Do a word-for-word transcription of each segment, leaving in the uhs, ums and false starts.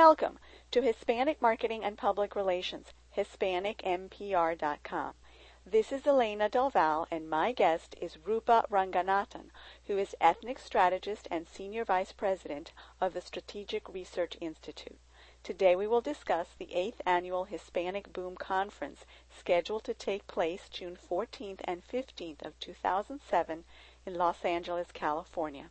Welcome to Hispanic Marketing and Public Relations, Hispanic M P R dot com. This is Elena Del Valle, and my guest is Rupa Ranganathan, who is Ethnic Strategist and Senior Vice President of the Strategic Research Institute. Today we will discuss the eighth Annual Hispanic Boom Conference, scheduled to take place June fourteenth and fifteenth of two thousand seven in Los Angeles, California.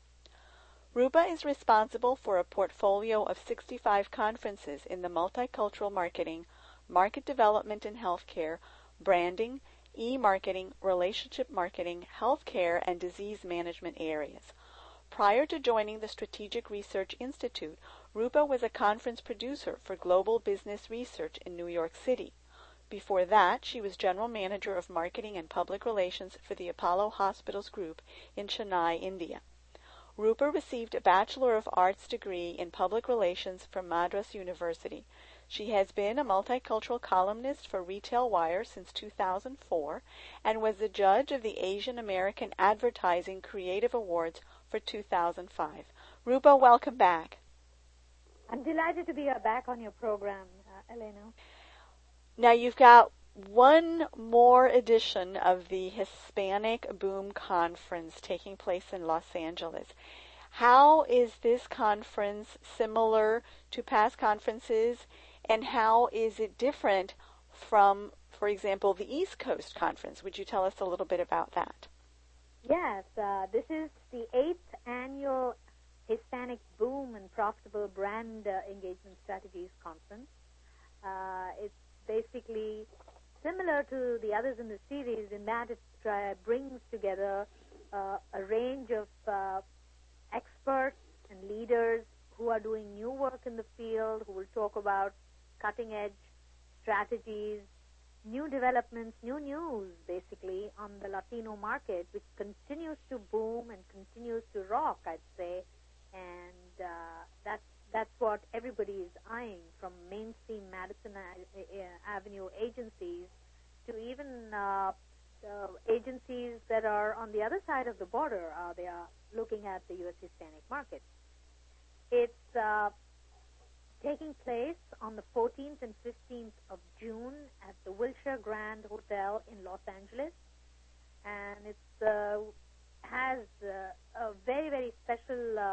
Rupa is responsible for a portfolio of sixty-five conferences in the multicultural marketing, market development and healthcare, branding, e-marketing, relationship marketing, healthcare, and disease management areas. Prior to joining the Strategic Research Institute, Rupa was a conference producer for global business research in New York City. Before that, she was general manager of marketing and public relations for the Apollo Hospitals Group in Chennai, India. Rupa received a Bachelor of Arts degree in Public Relations from Madras University. She has been a multicultural columnist for Retail Wire since two thousand four and was the judge of the Asian American Advertising Creative Awards for two thousand five. Rupa, welcome back. I'm delighted to be back on your program, uh, Elena. Now, you've got one more edition of the Hispanic Boom Conference taking place in Los Angeles. How is this conference similar to past conferences, and how is it different from, for example, the East Coast Conference? Would you tell us a little bit about that? Yes, uh, this is the eighth annual Hispanic Boom and Profitable Brand uh, Engagement Strategies Conference. Uh, it's basically similar to the others in the series in that it uh, brings together uh, a range of uh, experts and leaders who are doing new work in the field, who will talk about cutting-edge strategies, new developments, new news, basically, on the Latino market, which continues to boom and continues to rock, I'd say. And uh, that's That's what everybody is eyeing, from mainstream Madison Avenue agencies to even uh, uh, agencies that are on the other side of the border. Uh, they are looking at the U S Hispanic market. It's uh, taking place on the fourteenth and fifteenth of June at the Wilshire Grand Hotel in Los Angeles. And it uh, has uh, a very, very special uh,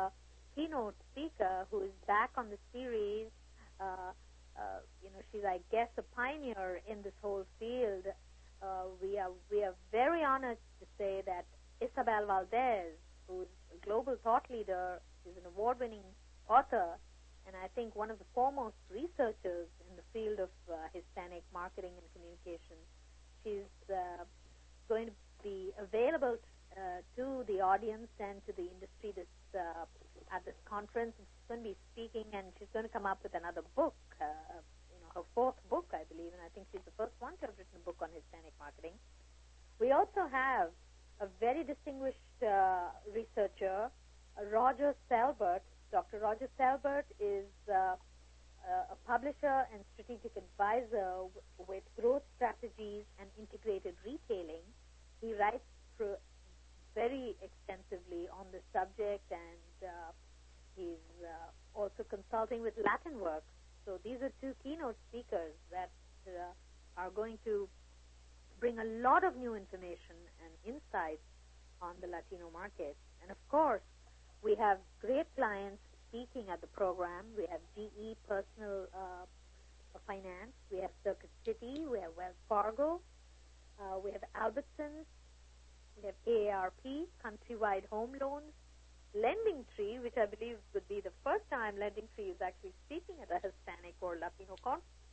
keynote speaker who is back on the series. Uh, uh, you know, she's, I guess, a pioneer in this whole field. Uh, we are we are very honored to say that Isabel Valdés, who is a global thought leader, is an award-winning author, and I think one of the foremost researchers in the field of uh, Hispanic marketing and communication. She's uh, going to be available uh, to the audience and to the industry this uh at this conference, and she's going to be speaking, and she's going to come up with another book, uh, you know, her fourth book, I believe, and I think she's the first one to have written a book on Hispanic marketing. We also have a very distinguished uh, researcher, Roger Selbert. Doctor Roger Selbert is uh, a publisher and strategic advisor with Growth Strategies and Integrated Retailing. He writes for very extensively on this subject, and uh, he's uh, also consulting with LatinWorks. So these are two keynote speakers that uh, are going to bring a lot of new information and insights on the Latino market. And of course, we have great clients speaking at the program. We have G E Personal uh, Finance, we have Circuit City, we have Wells Fargo, uh, we have Albertsons, we have A A R P, Countrywide Home Loans, Lending Tree, which I believe would be the first time Lending Tree is actually speaking at a Hispanic or Latino conference,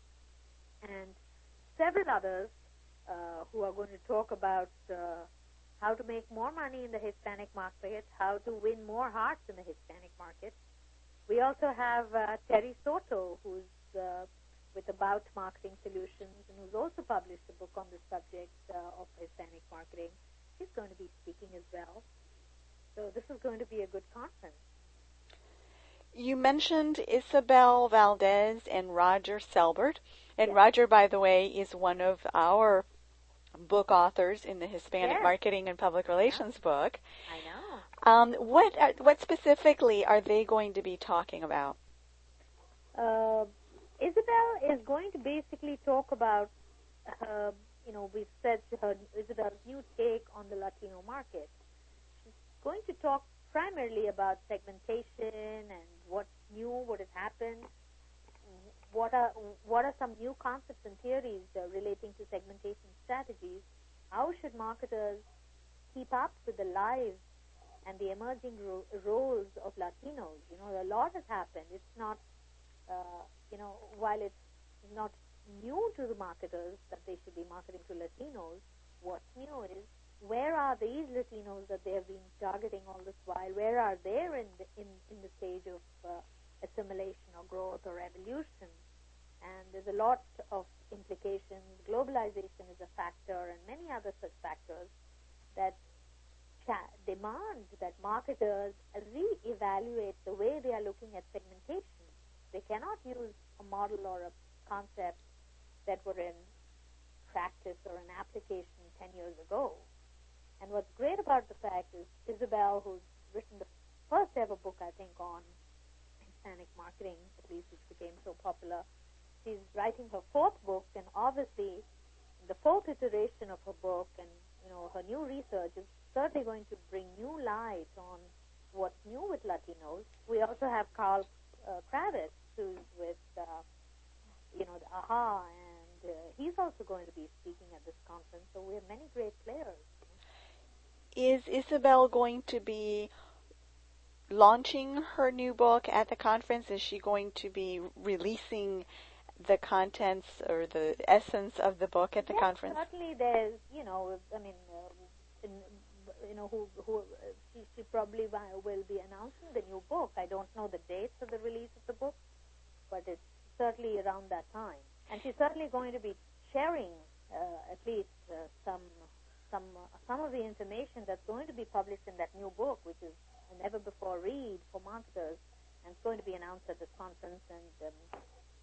and several others uh, who are going to talk about uh, how to make more money in the Hispanic market, how to win more hearts in the Hispanic market. We also have uh, Terry Soto, who's uh, with About Marketing Solutions, and who's also published a book on the subject uh, of Hispanic marketing. She's going to be speaking as well. So this is going to be a good conference. You mentioned Isabel Valdés and Roger Selbert. And yes. Roger, by the way, is one of our book authors in the Hispanic yes. Marketing and Public Relations yeah. book. I know. Um, what, are, what specifically are they going to be talking about? Uh, Isabel is going to basically talk about, uh, you know, we've said to her, Isabel's new take on the Latino market. She's going to talk primarily about segmentation and what's new, what has happened, what are what are some new concepts and theories uh, relating to segmentation strategies, how should marketers keep up with the lives and the emerging ro roles of Latinos. You know, a lot has happened. It's not, uh, you know, while it's not new to the marketers that they should be marketing to Latinos, what's new is where are these Latinos that they have been targeting all this while? Where are they in the, in, in the stage of uh, assimilation or growth or evolution? And there's a lot of implications. Globalization is a factor and many other such factors that demand that marketers re-evaluate the way they are looking at segmentation. They cannot use a model or a concept that were in practice or an application ten years ago. And what's great about the fact is Isabel, who's written the first ever book, I think, on Hispanic marketing, at least, which became so popular, she's writing her fourth book, and obviously the fourth iteration of her book and, you know, her new research is certainly going to bring new light on what's new with Latinos. We also have Carl uh, Kravitz, who's with, uh, you know, the Aha!, and uh, he's also going to be speaking at this conference, so we have many great players. Is Isabel going to be launching her new book at the conference? Is she going to be releasing the contents or the essence of the book at the yes, conference? Certainly there's, you know, I mean, uh, in, you know, who, who uh, she, she probably will be announcing the new book. I don't know the dates of the release of the book, but it's certainly around that time. And she's certainly going to be sharing uh, at least uh, some some uh, some of the information that's going to be published in that new book, which is a never before read for marketers, and it's going to be announced at this conference, and um,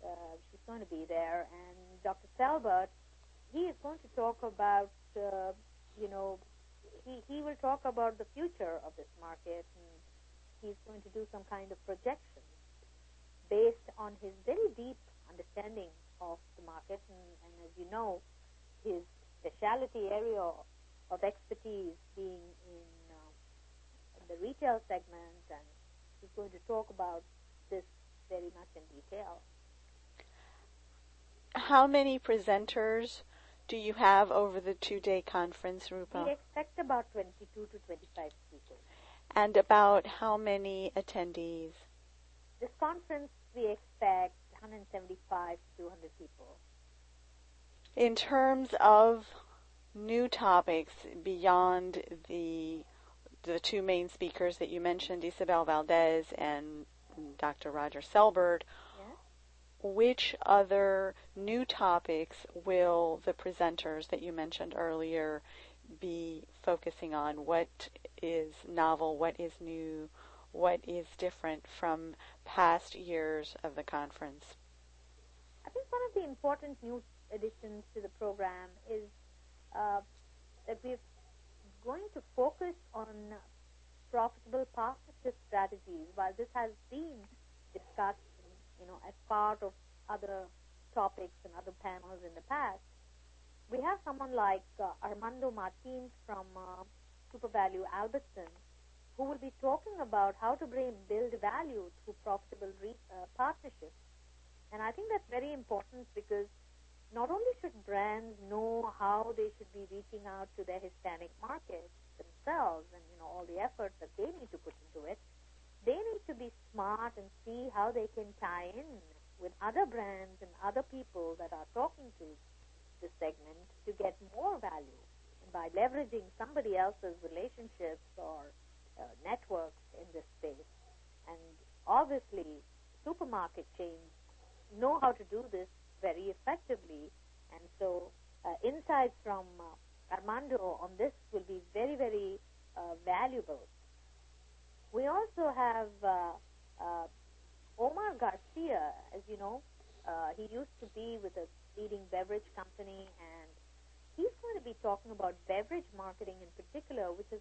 uh, she's going to be there. And Doctor Selbert, he is going to talk about, uh, you know, He, he will talk about the future of this market, and he's going to do some kind of projection based on his very deep understanding of the market. And, and as you know, his specialty area of expertise being in, uh, in the retail segment, and he's going to talk about this very much in detail. How many presenters do you have over the two-day conference, Rupa? We expect about twenty-two to twenty-five speakers. And about how many attendees? This conference, we expect one hundred seventy-five to two hundred people. In terms of new topics beyond the, the two main speakers that you mentioned, Isabel Valdés and Doctor Roger Selbert, which other new topics will the presenters that you mentioned earlier be focusing on? What is novel? What is new? What is different from past years of the conference? I think one of the important new additions to the program is uh, that we're going to focus on profitable partnership strategies. While this has been discussed, you know, as part of other topics and other panels in the past, we have someone like uh, Armando Martín from uh, Super Value Albertsons, who will be talking about how to bring, build value through profitable re uh, partnerships. And I think that's very important because not only should brands know how they should be reaching out to their Hispanic markets themselves and, you know, all the efforts that they need to put into it, they need to be smart and see how they can tie in with other brands and other people that are talking to this segment to get more value. And by leveraging somebody else's relationships or uh, networks in this space. And obviously, supermarket chains know how to do this very effectively. And so uh, insights from uh, Armando on this will be very, very uh, valuable. We also have uh, uh, Omar Garcia, as you know. Uh, he used to be with a leading beverage company, and he's going to be talking about beverage marketing in particular, which has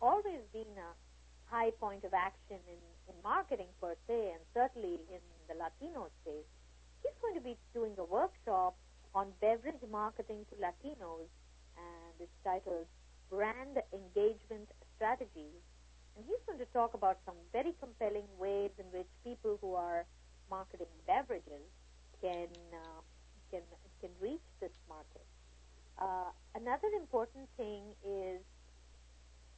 always been a high point of action in, in marketing per se, and certainly in the Latino space, he's going to be doing a workshop on beverage marketing to Latinos, and it's titled Brand Engagement Strategies. And he's going to talk about some very compelling ways in which people who are marketing beverages can uh, can can reach this market. Uh, another important thing is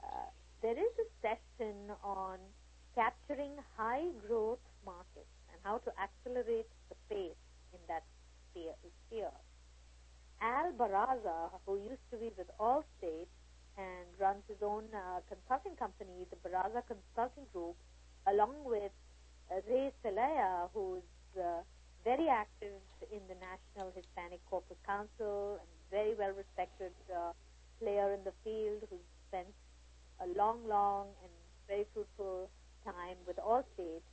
uh, there is a session on capturing high growth markets and how to accelerate the pace in that sphere. sphere. Al Barraza, who used to be with Allstate, and runs his own uh, consulting company, the Barraza Consulting Group, along with uh, Ray Celaya, who's uh, very active in the National Hispanic Corporate Council and very well-respected uh, player in the field, who's spent a long, long and very fruitful time with Allstate.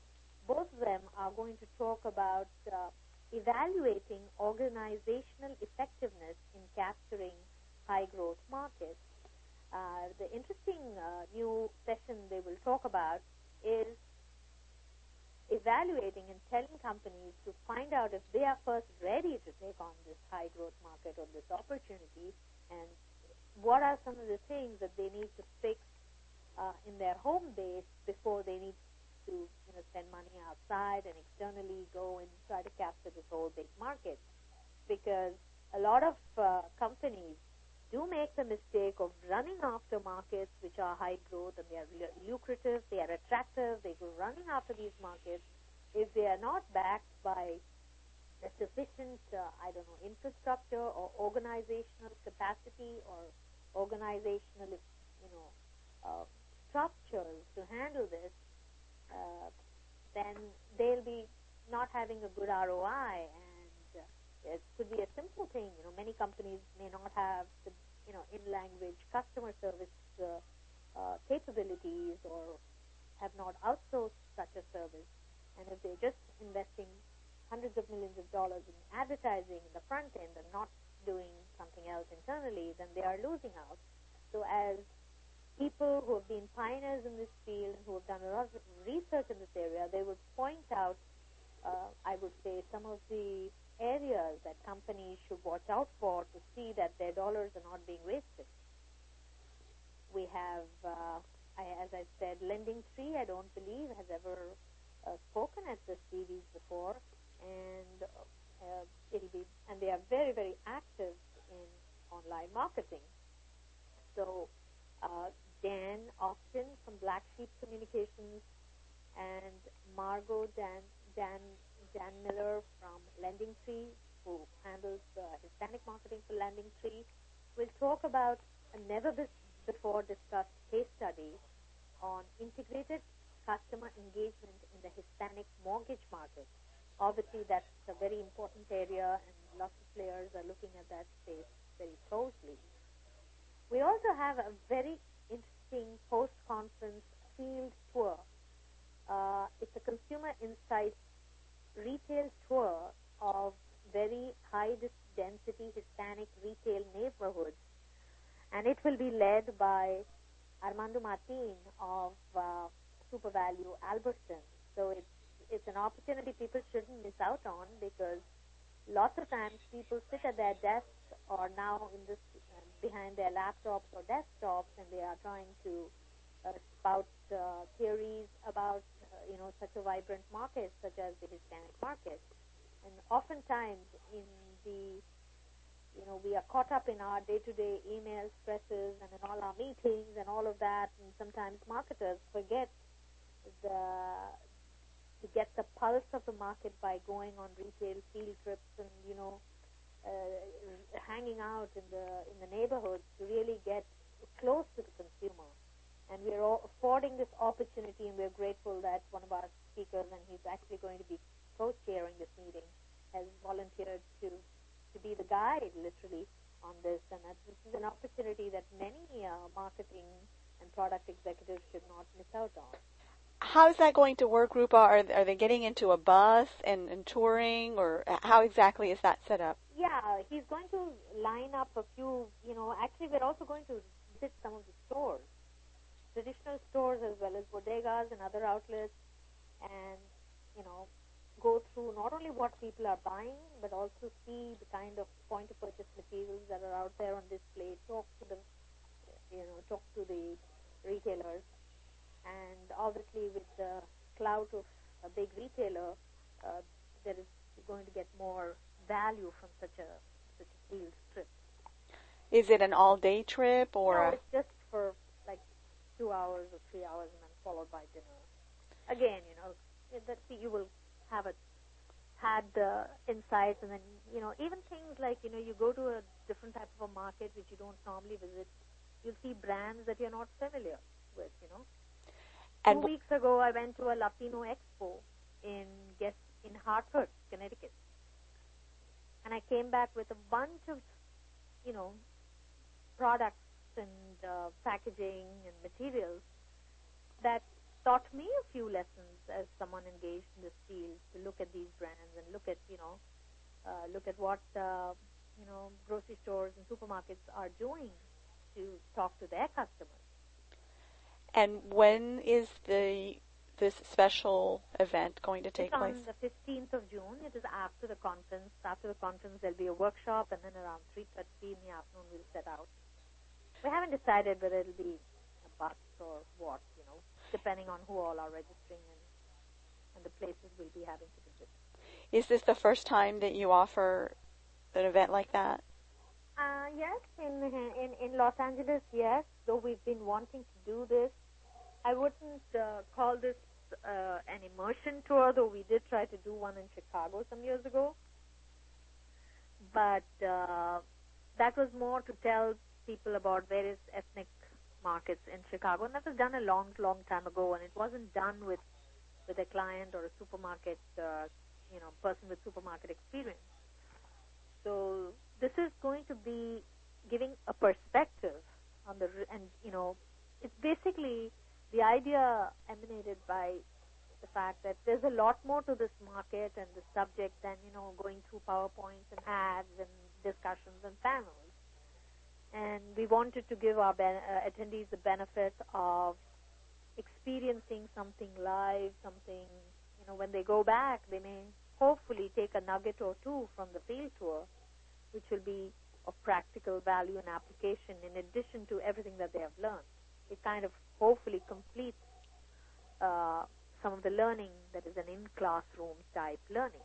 Both of them are going to talk about uh, evaluating organizational effectiveness in capturing high-growth markets. Uh, the interesting uh, new session they will talk about is evaluating and telling companies to find out if they are first ready to take on this high growth market or this opportunity, and what are some of the things that they need to fix uh, in their home base before they need to you know, spend money outside and externally go and try to capture this whole big market. Because a lot of uh, companies do make the mistake of running after markets which are high growth and they are lucrative, they are attractive, they go running after these markets. If they are not backed by a sufficient, uh, I don't know, infrastructure or organizational capacity or organizational, you know, uh, structures to handle this, uh, then they'll be not having a good R O I. And it could be a simple thing, you know, many companies may not have the, you know, in-language customer service uh, uh, capabilities or have not outsourced such a service. And if they're just investing hundreds of millions of dollars in advertising in the front end and not doing something else internally, then they are losing out. So as people who have been pioneers in this field, who have done a lot of research in this area, they would point out, uh, I would say, some of the areas that companies should watch out for to see that their dollars are not being wasted. We have, uh, I, as I said, Lending Tree, I don't believe, has ever uh, spoken at the series before, and uh, it'll be, and they are very, very active in online marketing. So uh, Dan Austin from Black Sheep Communications and Margot Dan Dan Dan Miller from Lending Tree, who handles uh, Hispanic marketing for Lending Tree, will talk about a never-before-discussed case study on integrated customer engagement in the Hispanic mortgage market. Obviously, that's a very important area, and lots of players are looking at that space very closely. We also have a very interesting post-conference field tour. Uh, it's a consumer insights retail tour of very high-density Hispanic retail neighborhoods. And it will be led by Armando Martín of uh, Super Value Albertsons. So it's, it's an opportunity people shouldn't miss out on, because lots of times people sit at their desks or now in this, uh, behind their laptops or desktops, and they are trying to uh, spout uh, theories about you know, such a vibrant market, such as the Hispanic market. And oftentimes in the, you know, we are caught up in our day-to-day email stresses and in all our meetings and all of that, and sometimes marketers forget the, to get the pulse of the market by going on retail field trips and, you know, uh, hanging out in the, in the neighborhoods to really get close to the consumer. And we're all affording this opportunity, and we're grateful that one of our speakers, and he's actually going to be co-chairing this meeting, has volunteered to, to be the guide, literally, on this. And that this is an opportunity that many uh, marketing and product executives should not miss out on. How is that going to work, Rupa? Are, are they getting into a bus and, and touring, or how exactly is that set up? Yeah, he's going to line up a few, you know, actually we're also going to visit some of the stores. traditional stores as well as bodegas and other outlets, and, you know, go through not only what people are buying, but also see the kind of point-of-purchase materials that are out there on display, talk to them, you know, talk to the retailers. And obviously with the clout of a big retailer, uh, there is going to get more value from such a such a field trip. Is it an all-day trip? or No, it's just for like two hours or three hours and then followed by dinner. Again, you know, that you will have a, had the insights, and then, you know, even things like, you know, you go to a different type of a market which you don't normally visit, you'll see brands that you're not familiar with, you know. And Two weeks ago, I went to a Latino expo in guess, in Hartford, Connecticut. And I came back with a bunch of, you know, products and uh, packaging and materials that taught me a few lessons as someone engaged in this field, to look at these brands and look at, you know, uh, look at what, uh, you know, grocery stores and supermarkets are doing to talk to their customers. And when is the this special event going to take place? It's on the fifteenth of June. It is after the conference. After the conference, there'll be a workshop, and then around three thirty in the afternoon, we'll set out. We haven't decided whether it'll be a bus or what, you know, depending on who all are registering and, and the places we'll be having to visit. Is this the first time that you offer an event like that? Uh, yes, in, in in Los Angeles, yes, though we've been wanting to do this. I wouldn't uh, call this uh, an immersion tour, though we did try to do one in Chicago some years ago. But uh, that was more to tell people about various ethnic markets in Chicago, and that was done a long, long time ago, and it wasn't done with, with a client or a supermarket, uh, you know, person with supermarket experience. So this is going to be giving a perspective on the, and, you know, it's basically the idea emanated by the fact that there's a lot more to this market and the subject than, you know, going through PowerPoints and ads and discussions and panels. And we wanted to give our ben- uh, attendees the benefit of experiencing something live, something, you know, when they go back, they may hopefully take a nugget or two from the field tour, which will be of practical value and application in addition to everything that they have learned. It kind of hopefully completes uh, some of the learning that is an in-classroom type learning.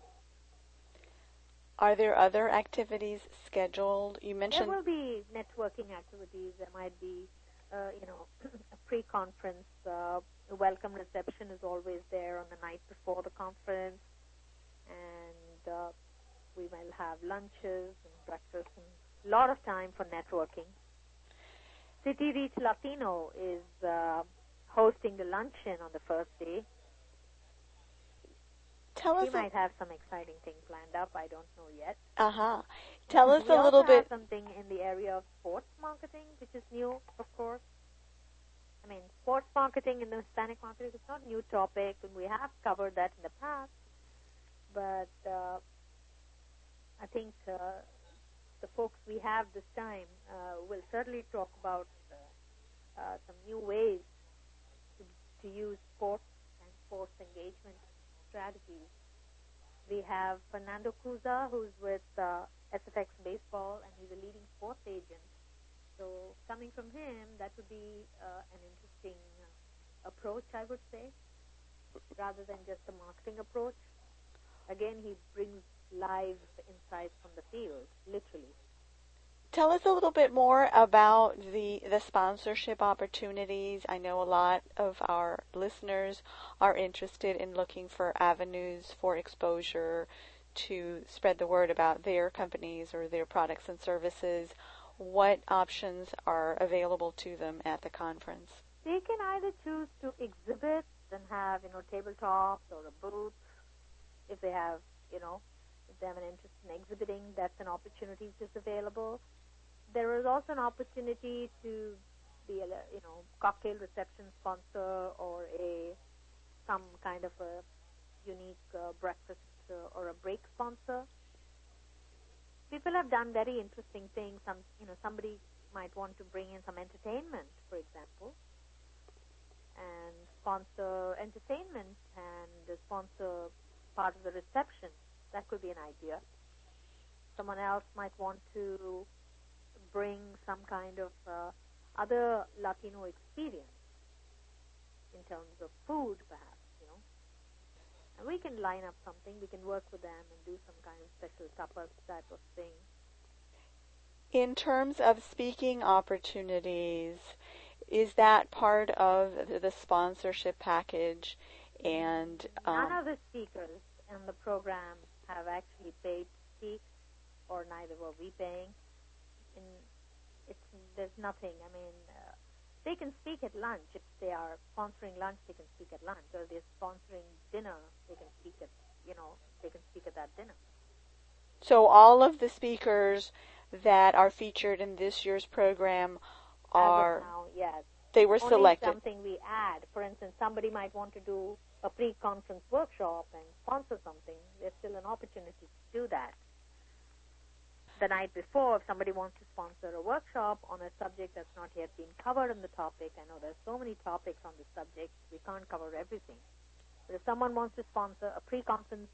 Are there other activities scheduled? You mentioned there will be networking activities. There might be, uh, you know, a pre-conference uh, a welcome reception is always there on the night before the conference, and uh, we will have lunches and breakfast and a lot of time for networking. City Reach Latino is uh, hosting the luncheon on the first day. Tell us. We might have some exciting thing planned up. I don't know yet. Uh huh. Tell us a little bit. We also have something in the area of sports marketing, which is new, of course. I mean, sports marketing in the Hispanic market is not a new topic, and we have covered that in the past. But uh, I think uh, the folks we have this time uh, will certainly talk about uh, uh, some new ways to, to use sports and sports engagement strategies. We have Fernando Cuza, who's with uh, S F X Baseball, and he's a leading sports agent. So coming from him, that would be uh, an interesting uh, approach, I would say, rather than just a marketing approach. Again, he brings live insights from the field, literally. Tell us a little bit more about the, the sponsorship opportunities. I know a lot of our listeners are interested in looking for avenues for exposure to spread the word about their companies or their products and services. What options are available to them at the conference? They can either choose to exhibit and have, you know, tabletops or a booth if they have, you know, if they have an interest in exhibiting, that's an opportunity which is available. There is also an opportunity to be a, you know, cocktail reception sponsor or a some kind of a unique uh, breakfast uh, or a break sponsor. People have done very interesting things. Some, you know, somebody might want to bring in some entertainment, for example, and sponsor entertainment and sponsor part of the reception. That could be an idea. Someone else might want to bring some kind of uh, other Latino experience in terms of food, perhaps, you know. And we can line up something. We can work with them and do some kind of special supper type of thing. In terms of speaking opportunities, is that part of the sponsorship package? And um, none of the speakers in the program have actually paid to speak, or neither were we paying. And it's, there's nothing. I mean, uh, they can speak at lunch. If they are sponsoring lunch, they can speak at lunch. Or if they're sponsoring dinner, they can speak at, you know, they can speak at that dinner. So all of the speakers that are featured in this year's program are, as of now, yes, they were only selected. Something we add. For instance, somebody might want to do a pre-conference workshop and sponsor something. There's still an opportunity to do that. The night before, if somebody wants to sponsor a workshop on a subject that's not yet been covered in the topic, I know there's so many topics on the subject, we can't cover everything. But if someone wants to sponsor a pre-conference,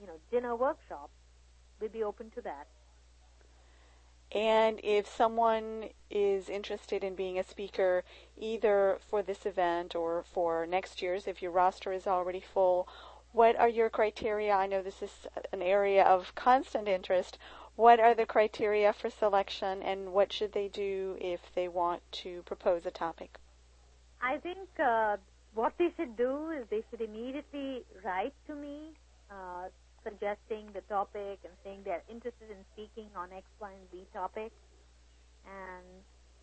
you know, dinner workshop, we'd be open to that. And if someone is interested in being a speaker either for this event or for next year's, if your roster is already full, what are your criteria? I know this is an area of constant interest. What are the criteria for selection, and what should they do if they want to propose a topic? I think uh, what they should do is they should immediately write to me, uh, suggesting the topic and saying they're interested in speaking on X, Y, and Z topics. And,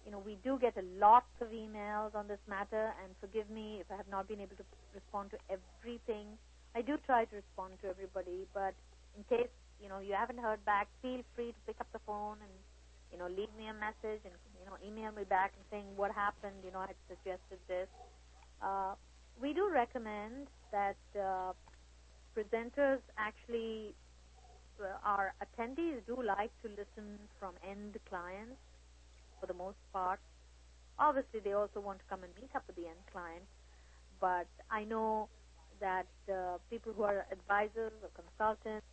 you know, we do get a lot of emails on this matter, and forgive me if I have not been able to respond to everything. I do try to respond to everybody, but in case, you know, you haven't heard back, feel free to pick up the phone and, you know, leave me a message and, you know, email me back and saying what happened, you know, I suggested this. Uh, we do recommend that uh, presenters actually, uh, our attendees do like to listen from end clients for the most part. Obviously, they also want to come and meet up with the end client, but I know that uh, people who are advisors or consultants,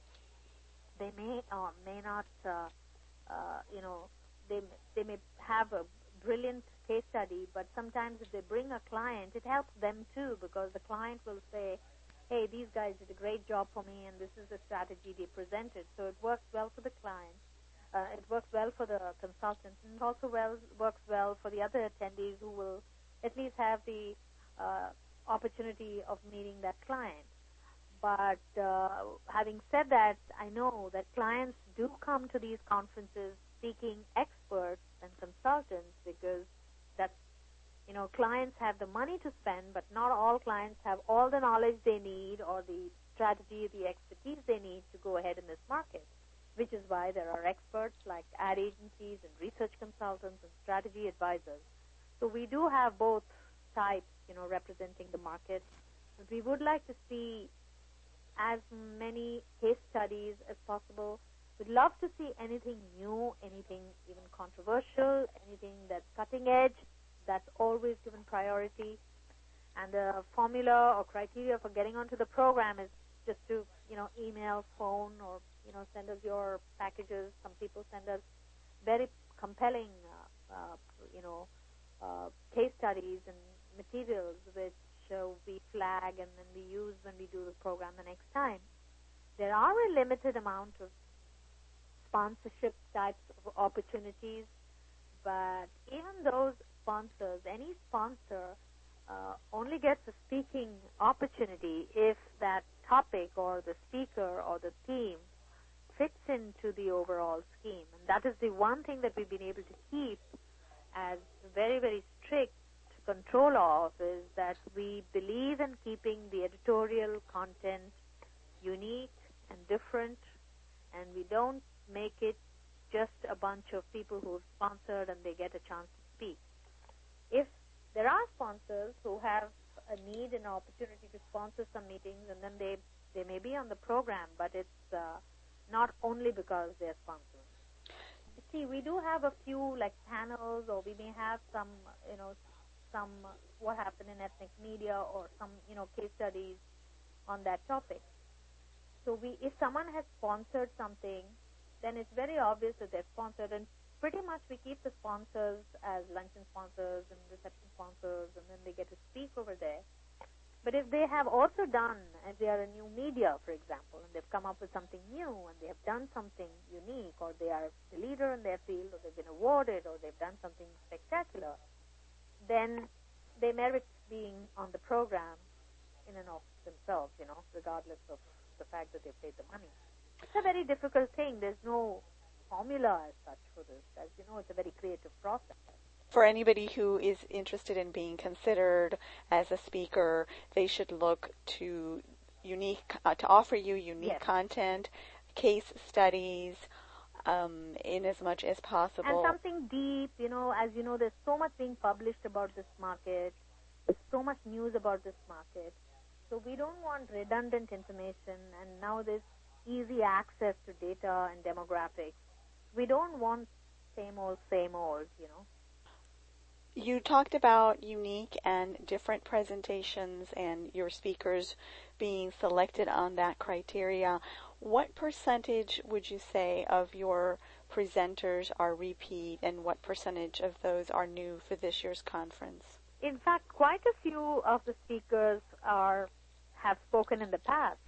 they may or may not, uh, uh, you know, they, they may have a brilliant case study, but sometimes if they bring a client, it helps them too, because the client will say, hey, these guys did a great job for me, and this is the strategy they presented. So it works well for the client. Uh, it works well for the consultants, and it also well, works well for the other attendees who will at least have the uh, opportunity of meeting that client. But uh, having said that, I know that clients do come to these conferences seeking experts and consultants, because that's, you know, clients have the money to spend, but not all clients have all the knowledge they need or the strategy, the expertise they need to go ahead in this market, which is why there are experts like ad agencies and research consultants and strategy advisors. So we do have both types, you know, representing the market. But we would like to see as many case studies as possible. We'd love to see anything new, anything even controversial, anything that's cutting edge. That's always given priority. And the formula or criteria for getting onto the program is just to, you know, email, phone, or, you know, send us your packages. Some people send us very compelling, uh, uh, you know, uh, case studies and materials which uh, we flag and then we use when we do the program the next time. There are a limited amount of sponsorship types of opportunities, but even those sponsors, any sponsor uh, only gets a speaking opportunity if that topic or the speaker or the theme fits into the overall scheme. And that is the one thing that we've been able to keep as very, very strict control of, is that we believe in keeping the editorial content unique and different, and we don't make it just a bunch of people who have sponsored and they get a chance to speak. If there are sponsors who have a need and opportunity to sponsor some meetings, and then they, they may be on the program, but it's uh, not only because they're sponsoring. See, we do have a few like panels, or we may have some, you know, some what happened in ethnic media or some, you know, case studies on that topic. So we, if someone has sponsored something, then it's very obvious that they're sponsored, and pretty much we keep the sponsors as luncheon sponsors and reception sponsors, and then they get to speak over there. But if they have also done, and they are a new media, for example, and they've come up with something new and they have done something unique, or they are the leader in their field, or they've been awarded, or they've done something spectacular, then they merit being on the program in and of themselves, you know, regardless of the fact that they've paid the money. It's a very difficult thing. There's no formula as such for this. As you know, it's a very creative process. For anybody who is interested in being considered as a speaker, they should look to unique uh, to offer you unique yes. content, case studies, um, in as much as possible, and something deep. You know, as you know, there's so much being published about this market. There's so much news about this market. So we don't want redundant information. And now there's easy access to data and demographics. We don't want same old, same old. You know. You talked about unique and different presentations and your speakers being selected on that criteria. What percentage would you say of your presenters are repeat, and what percentage of those are new for this year's conference? In fact, quite a few of the speakers are have spoken in the past.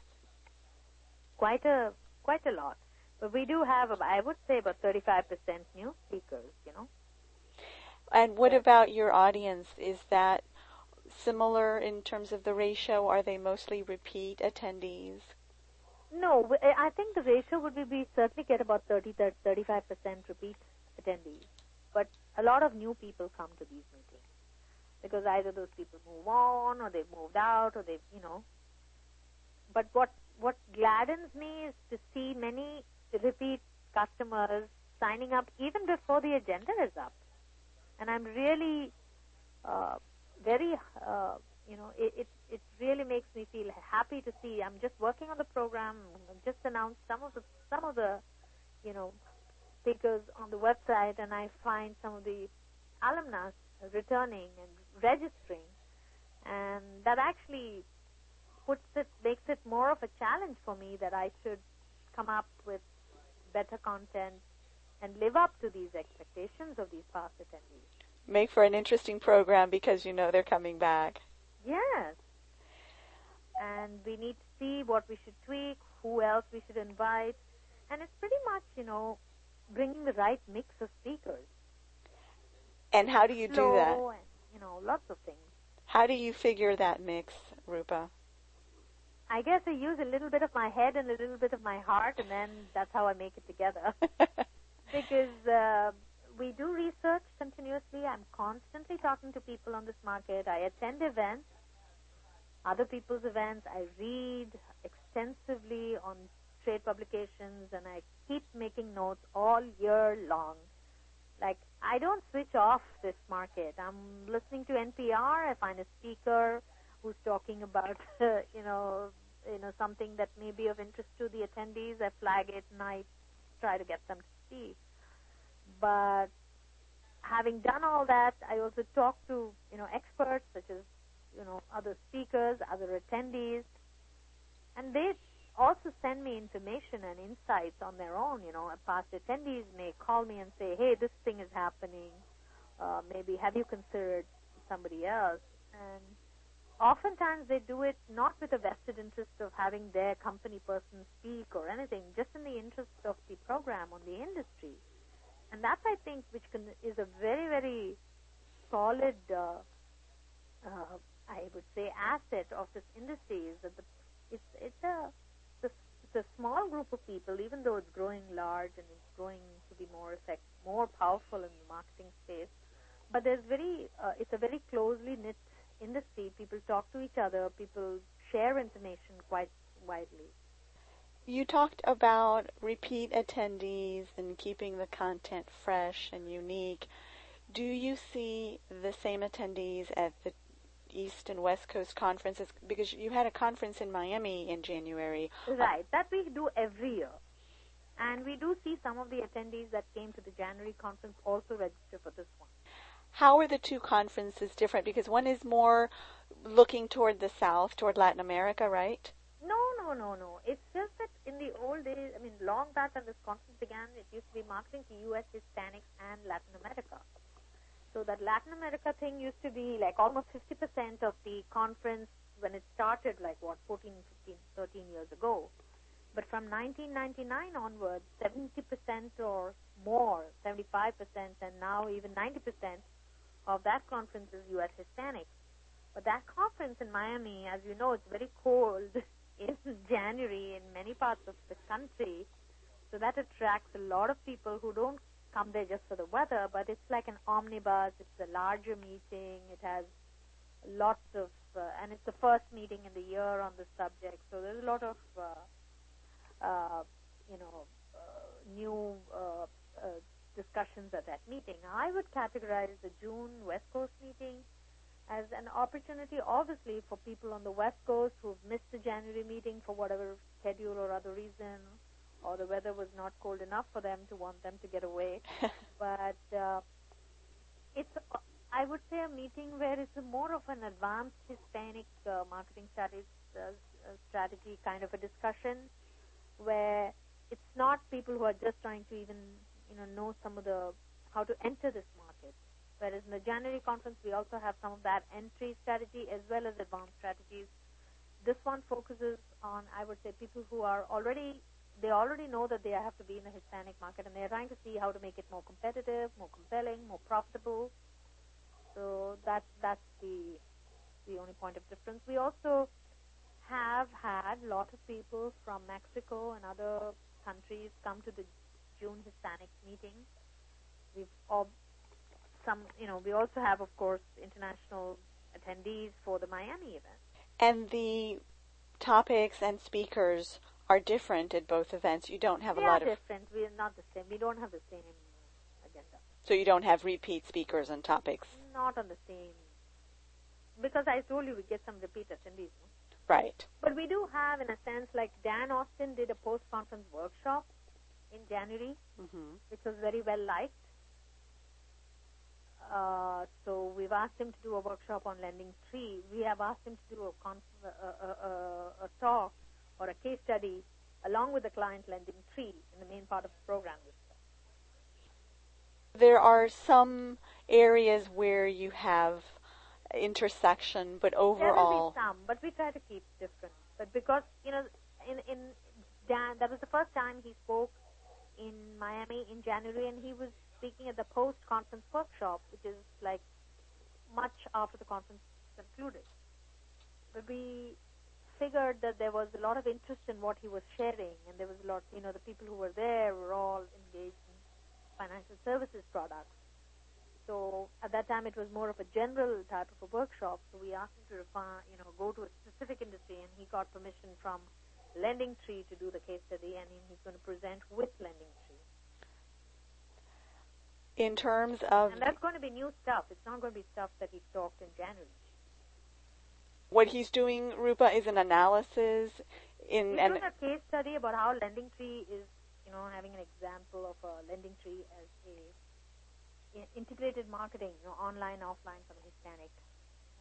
Quite a quite a lot. But we do have, I would say, about thirty-five percent new speakers, you know. And what about your audience? Is that similar in terms of the ratio? Are they mostly repeat attendees? No, I think the ratio would be we certainly get about thirty, thirty, thirty-five percent repeat attendees. But a lot of new people come to these meetings because either those people move on, or they've moved out, or they've, you know. But what, what gladdens me is to see many repeat customers signing up even before the agenda is up. And I'm really uh, very, uh, you know, it, it it really makes me feel happy to see. I'm just working on the program. I've just announced some of the some of the, you know, speakers on the website, and I find some of the alumni returning and registering, and that actually puts it makes it more of a challenge for me that I should come up with better content and live up to these expectations of these past attendees. Make for an interesting program because you know they're coming back. Yes. And we need to see what we should tweak, who else we should invite. And it's pretty much, you know, bringing the right mix of speakers. And how do you Slow do that? And, you know, lots of things. How do you figure that mix, Rupa? I guess I use a little bit of my head and a little bit of my heart, and then that's how I make it together. Because uh, we do research continuously. I'm constantly talking to people on this market. I attend events, other people's events. I read extensively on trade publications, and I keep making notes all year long. Like, I don't switch off this market. I'm listening to N P R. I find a speaker who's talking about, uh, you know, you know, something that may be of interest to the attendees. I flag it, and I try to get them to see. But having done all that, I also talk to, you know, experts such as, you know, other speakers, other attendees, and they also send me information and insights on their own. You know, past attendees may call me and say, hey, this thing is happening. Uh, maybe have you considered somebody else? And oftentimes they do it not with a vested interest of having their company person speak or anything, just in the interest of the program or the industry. And that, I think, which can, is a very, very solid, uh, uh, I would say, asset of this industry, is that the, it's, it's, a, it's, it's a small group of people, even though it's growing large and it's growing to be more effect, more powerful in the marketing space. But there's very, uh, it's a very closely knit industry. People talk to each other, people share information quite widely. You talked about repeat attendees and keeping the content fresh and unique. Do you see the same attendees at the East and West Coast conferences? Because you had a conference in Miami in January. Right, that we do every year. And we do see some of the attendees that came to the January conference also register for this one. How are the two conferences different? Because one is more looking toward the South, toward Latin America, right? No, no, no, no. It's just that in the old days, I mean, long back when this conference began, it used to be marketing to U S Hispanics and Latin America. So that Latin America thing used to be like almost fifty percent of the conference when it started, like what, fourteen, fifteen, thirteen years ago. But from nineteen ninety-nine onwards, seventy percent or more, seventy-five percent, and now even ninety percent of that conference is U S Hispanics. But that conference in Miami, as you know, it's very cold in January in many parts of the country. So that attracts a lot of people who don't come there just for the weather, but it's like an omnibus. It's a larger meeting. It has lots of, uh, and it's the first meeting in the year on the subject. So there's a lot of, uh, uh, you know, uh, new uh, uh, discussions at that meeting. I would categorize the June West Coast meeting as an opportunity, obviously, for people on the West Coast who've missed the January meeting for whatever schedule or other reason, or the weather was not cold enough for them to want them to get away. But uh, it's, I would say, a meeting where it's a more of an advanced Hispanic uh, marketing strategy, uh, strategy kind of a discussion, where it's not people who are just trying to even, you know, know some of the, how to enter this market. Whereas in the January conference, we also have some of that entry strategy as well as advanced strategies. This one focuses on, I would say, people who are already, they already know that they have to be in the Hispanic market, and they're trying to see how to make it more competitive, more compelling, more profitable. So that, that's the, the only point of difference. We also have had a lot of people from Mexico and other countries come to the June Hispanic meeting. We've all, some, you know, we also have, of course, international attendees for the Miami event. And the topics and speakers are different at both events. You don't have they a lot of... They are different. We are not the same. We don't have the same agenda. So you don't have repeat speakers and topics? Not on the same. Because I told you we get some repeat attendees. No? Right. But we do have, in a sense, like Dan Austin did a post-conference workshop in January, mm-hmm. which was very well liked. Uh, so we've asked him to do a workshop on Lending Tree. We have asked him to do a, con- a, a, a, a talk or a case study along with the client Lending Tree in the main part of the program. There are some areas where you have intersection, but overall... There will be some, but we try to keep different. But because, you know, in, in Dan, that was the first time he spoke in Miami in January, and he was speaking at the post-conference workshop, which is like much after the conference concluded. But we figured that there was a lot of interest in what he was sharing, and there was a lot, you know, the people who were there were all engaged in financial services products. So at that time, it was more of a general type of a workshop. So we asked him to refine, you know, go to a specific industry, and he got permission from Lending Tree to do the case study, and he's going to present with Lending Tree. In terms of... And that's going to be new stuff. It's not going to be stuff that he talked in January. What he's doing, Rupa, is an analysis in... He's an doing a case study about how Lending Tree is, you know, having an example of a Lending Tree as a integrated marketing, you know, online, offline for the Hispanic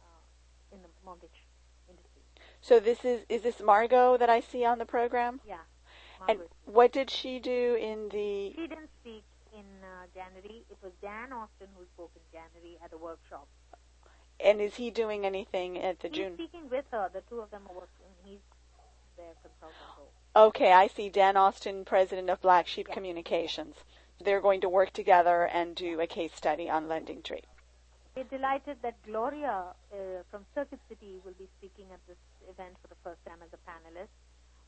uh, in the mortgage industry. So this is, is this Margot that I see on the program? Yeah. Margaret. And what did she do in the... She didn't speak. In uh, January, it was Dan Austin who spoke in January at a workshop. And is he doing anything at the he's June? He's speaking with her. The two of them are working. He's their consultant. Okay, I see. Dan Austin, president of Black Sheep yes. Communications. They're going to work together and do a case study on Lending Tree. We're delighted that Gloria uh, from Circuit City will be speaking at this event for the first time as a panelist.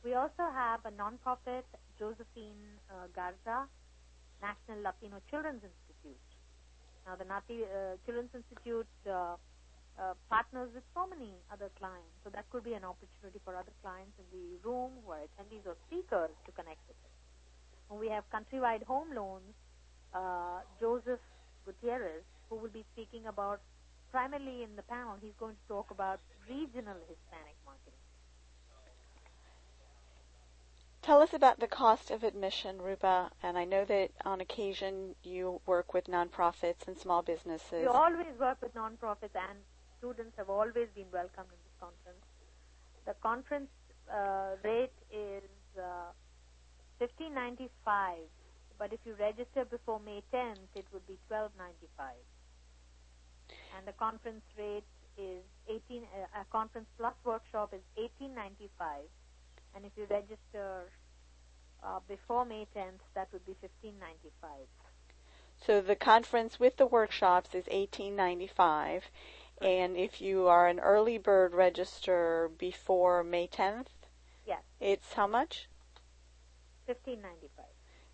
We also have a nonprofit, Josephine uh, Garza, National Latino Children's Institute. Now, the Nati, uh, Children's Institute uh, uh, partners with so many other clients, so that could be an opportunity for other clients in the room who are attendees or speakers to connect with them. And we have Countrywide Home Loans, uh, Joseph Gutierrez, who will be speaking about, primarily in the panel, he's going to talk about regional Hispanic marketing. Tell us about the cost of admission, Rupa, and I know that on occasion you work with nonprofits and small businesses. We always work with nonprofits, and students have always been welcomed in this conference. The conference uh, rate is uh, fifteen ninety-five, but if you register before May tenth, it would be twelve ninety-five. And the conference rate is eighteen. Uh, a conference plus workshop is eighteen ninety-five, and if you register uh, before May tenth, that would be fifteen ninety-five. So the conference with the workshops is eighteen ninety-five, and if you are an early bird, register before May tenth. Yes. It's how much? fifteen ninety-five.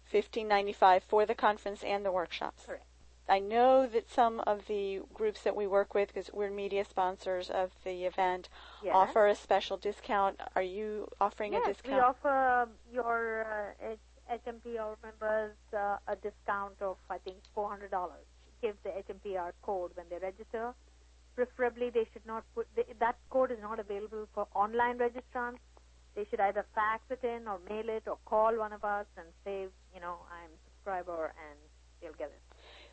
fifteen ninety-five for the conference and the workshops. Correct. I know that some of the groups that we work with, because we're media sponsors of the event, yes, offer a special discount. Are you offering yes, a discount? Yes, we offer your uh, H M P R members uh, a discount of, I think, four hundred dollars. Give the H M P R code when they register. Preferably, they should not put they, that code is not available for online registrants. They should either fax it in or mail it or call one of us and say, you know, I'm a subscriber, and they'll get it.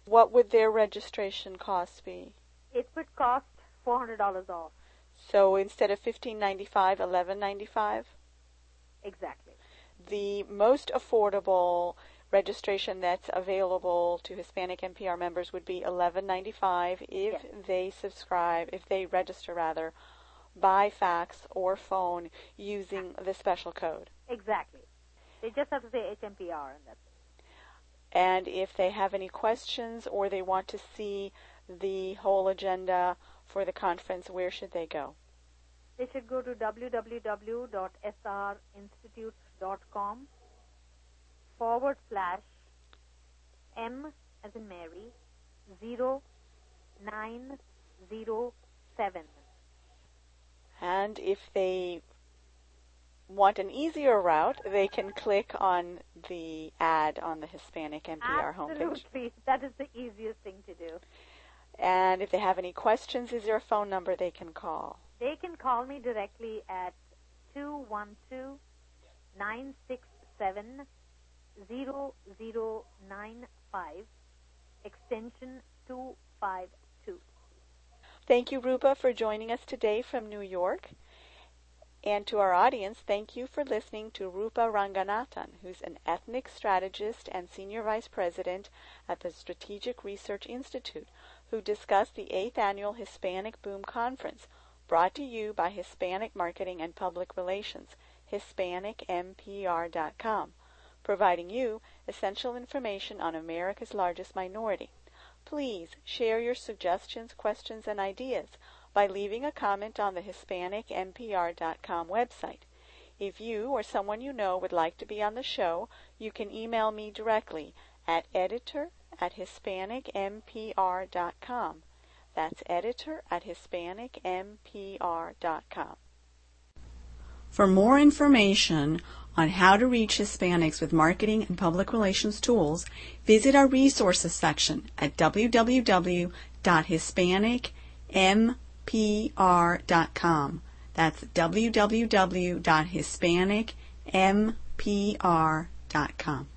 What would their registration cost be? It would cost four hundred dollars off. So instead of fifteen ninety-five, eleven ninety-five? Exactly. The most affordable registration that's available to Hispanic N P R members would be eleven ninety-five if yes. they subscribe, if they register rather, by fax or phone using the special code. Exactly. They just have to say H M P R, and that's it. And if they have any questions or they want to see the whole agenda for the conference, where should they go? They should go to www.srinstitute.com forward slash M as in Mary zero nine zero seven. And if they want an easier route, they can click on the ad on the Hispanic N P R homepage. Absolutely. That is the easiest thing to do. And if they have any questions, is there a phone number they can call? They can call me directly at two one two, nine six seven, zero zero nine five, extension two five two. Thank you, Rupa, for joining us today from New York. And to our audience, thank you for listening to Rupa Ranganathan, who's an ethnic strategist and senior vice president at the Strategic Research Institute, who discussed the eighth Annual Hispanic Boom Conference, brought to you by Hispanic Marketing and Public Relations, Hispanic M P R dot com, providing you essential information on America's largest minority. Please share your suggestions, questions, and ideas by leaving a comment on the Hispanic M P R dot com website. If you or someone you know would like to be on the show, you can email me directly at editor at Hispanic M P R dot com. That's editor at Hispanic M P R dot com. For more information on how to reach Hispanics with marketing and public relations tools, visit our resources section at w w w dot hispanic m p r dot com. P R dot com. That's w w w dot hispanic m p r dot com.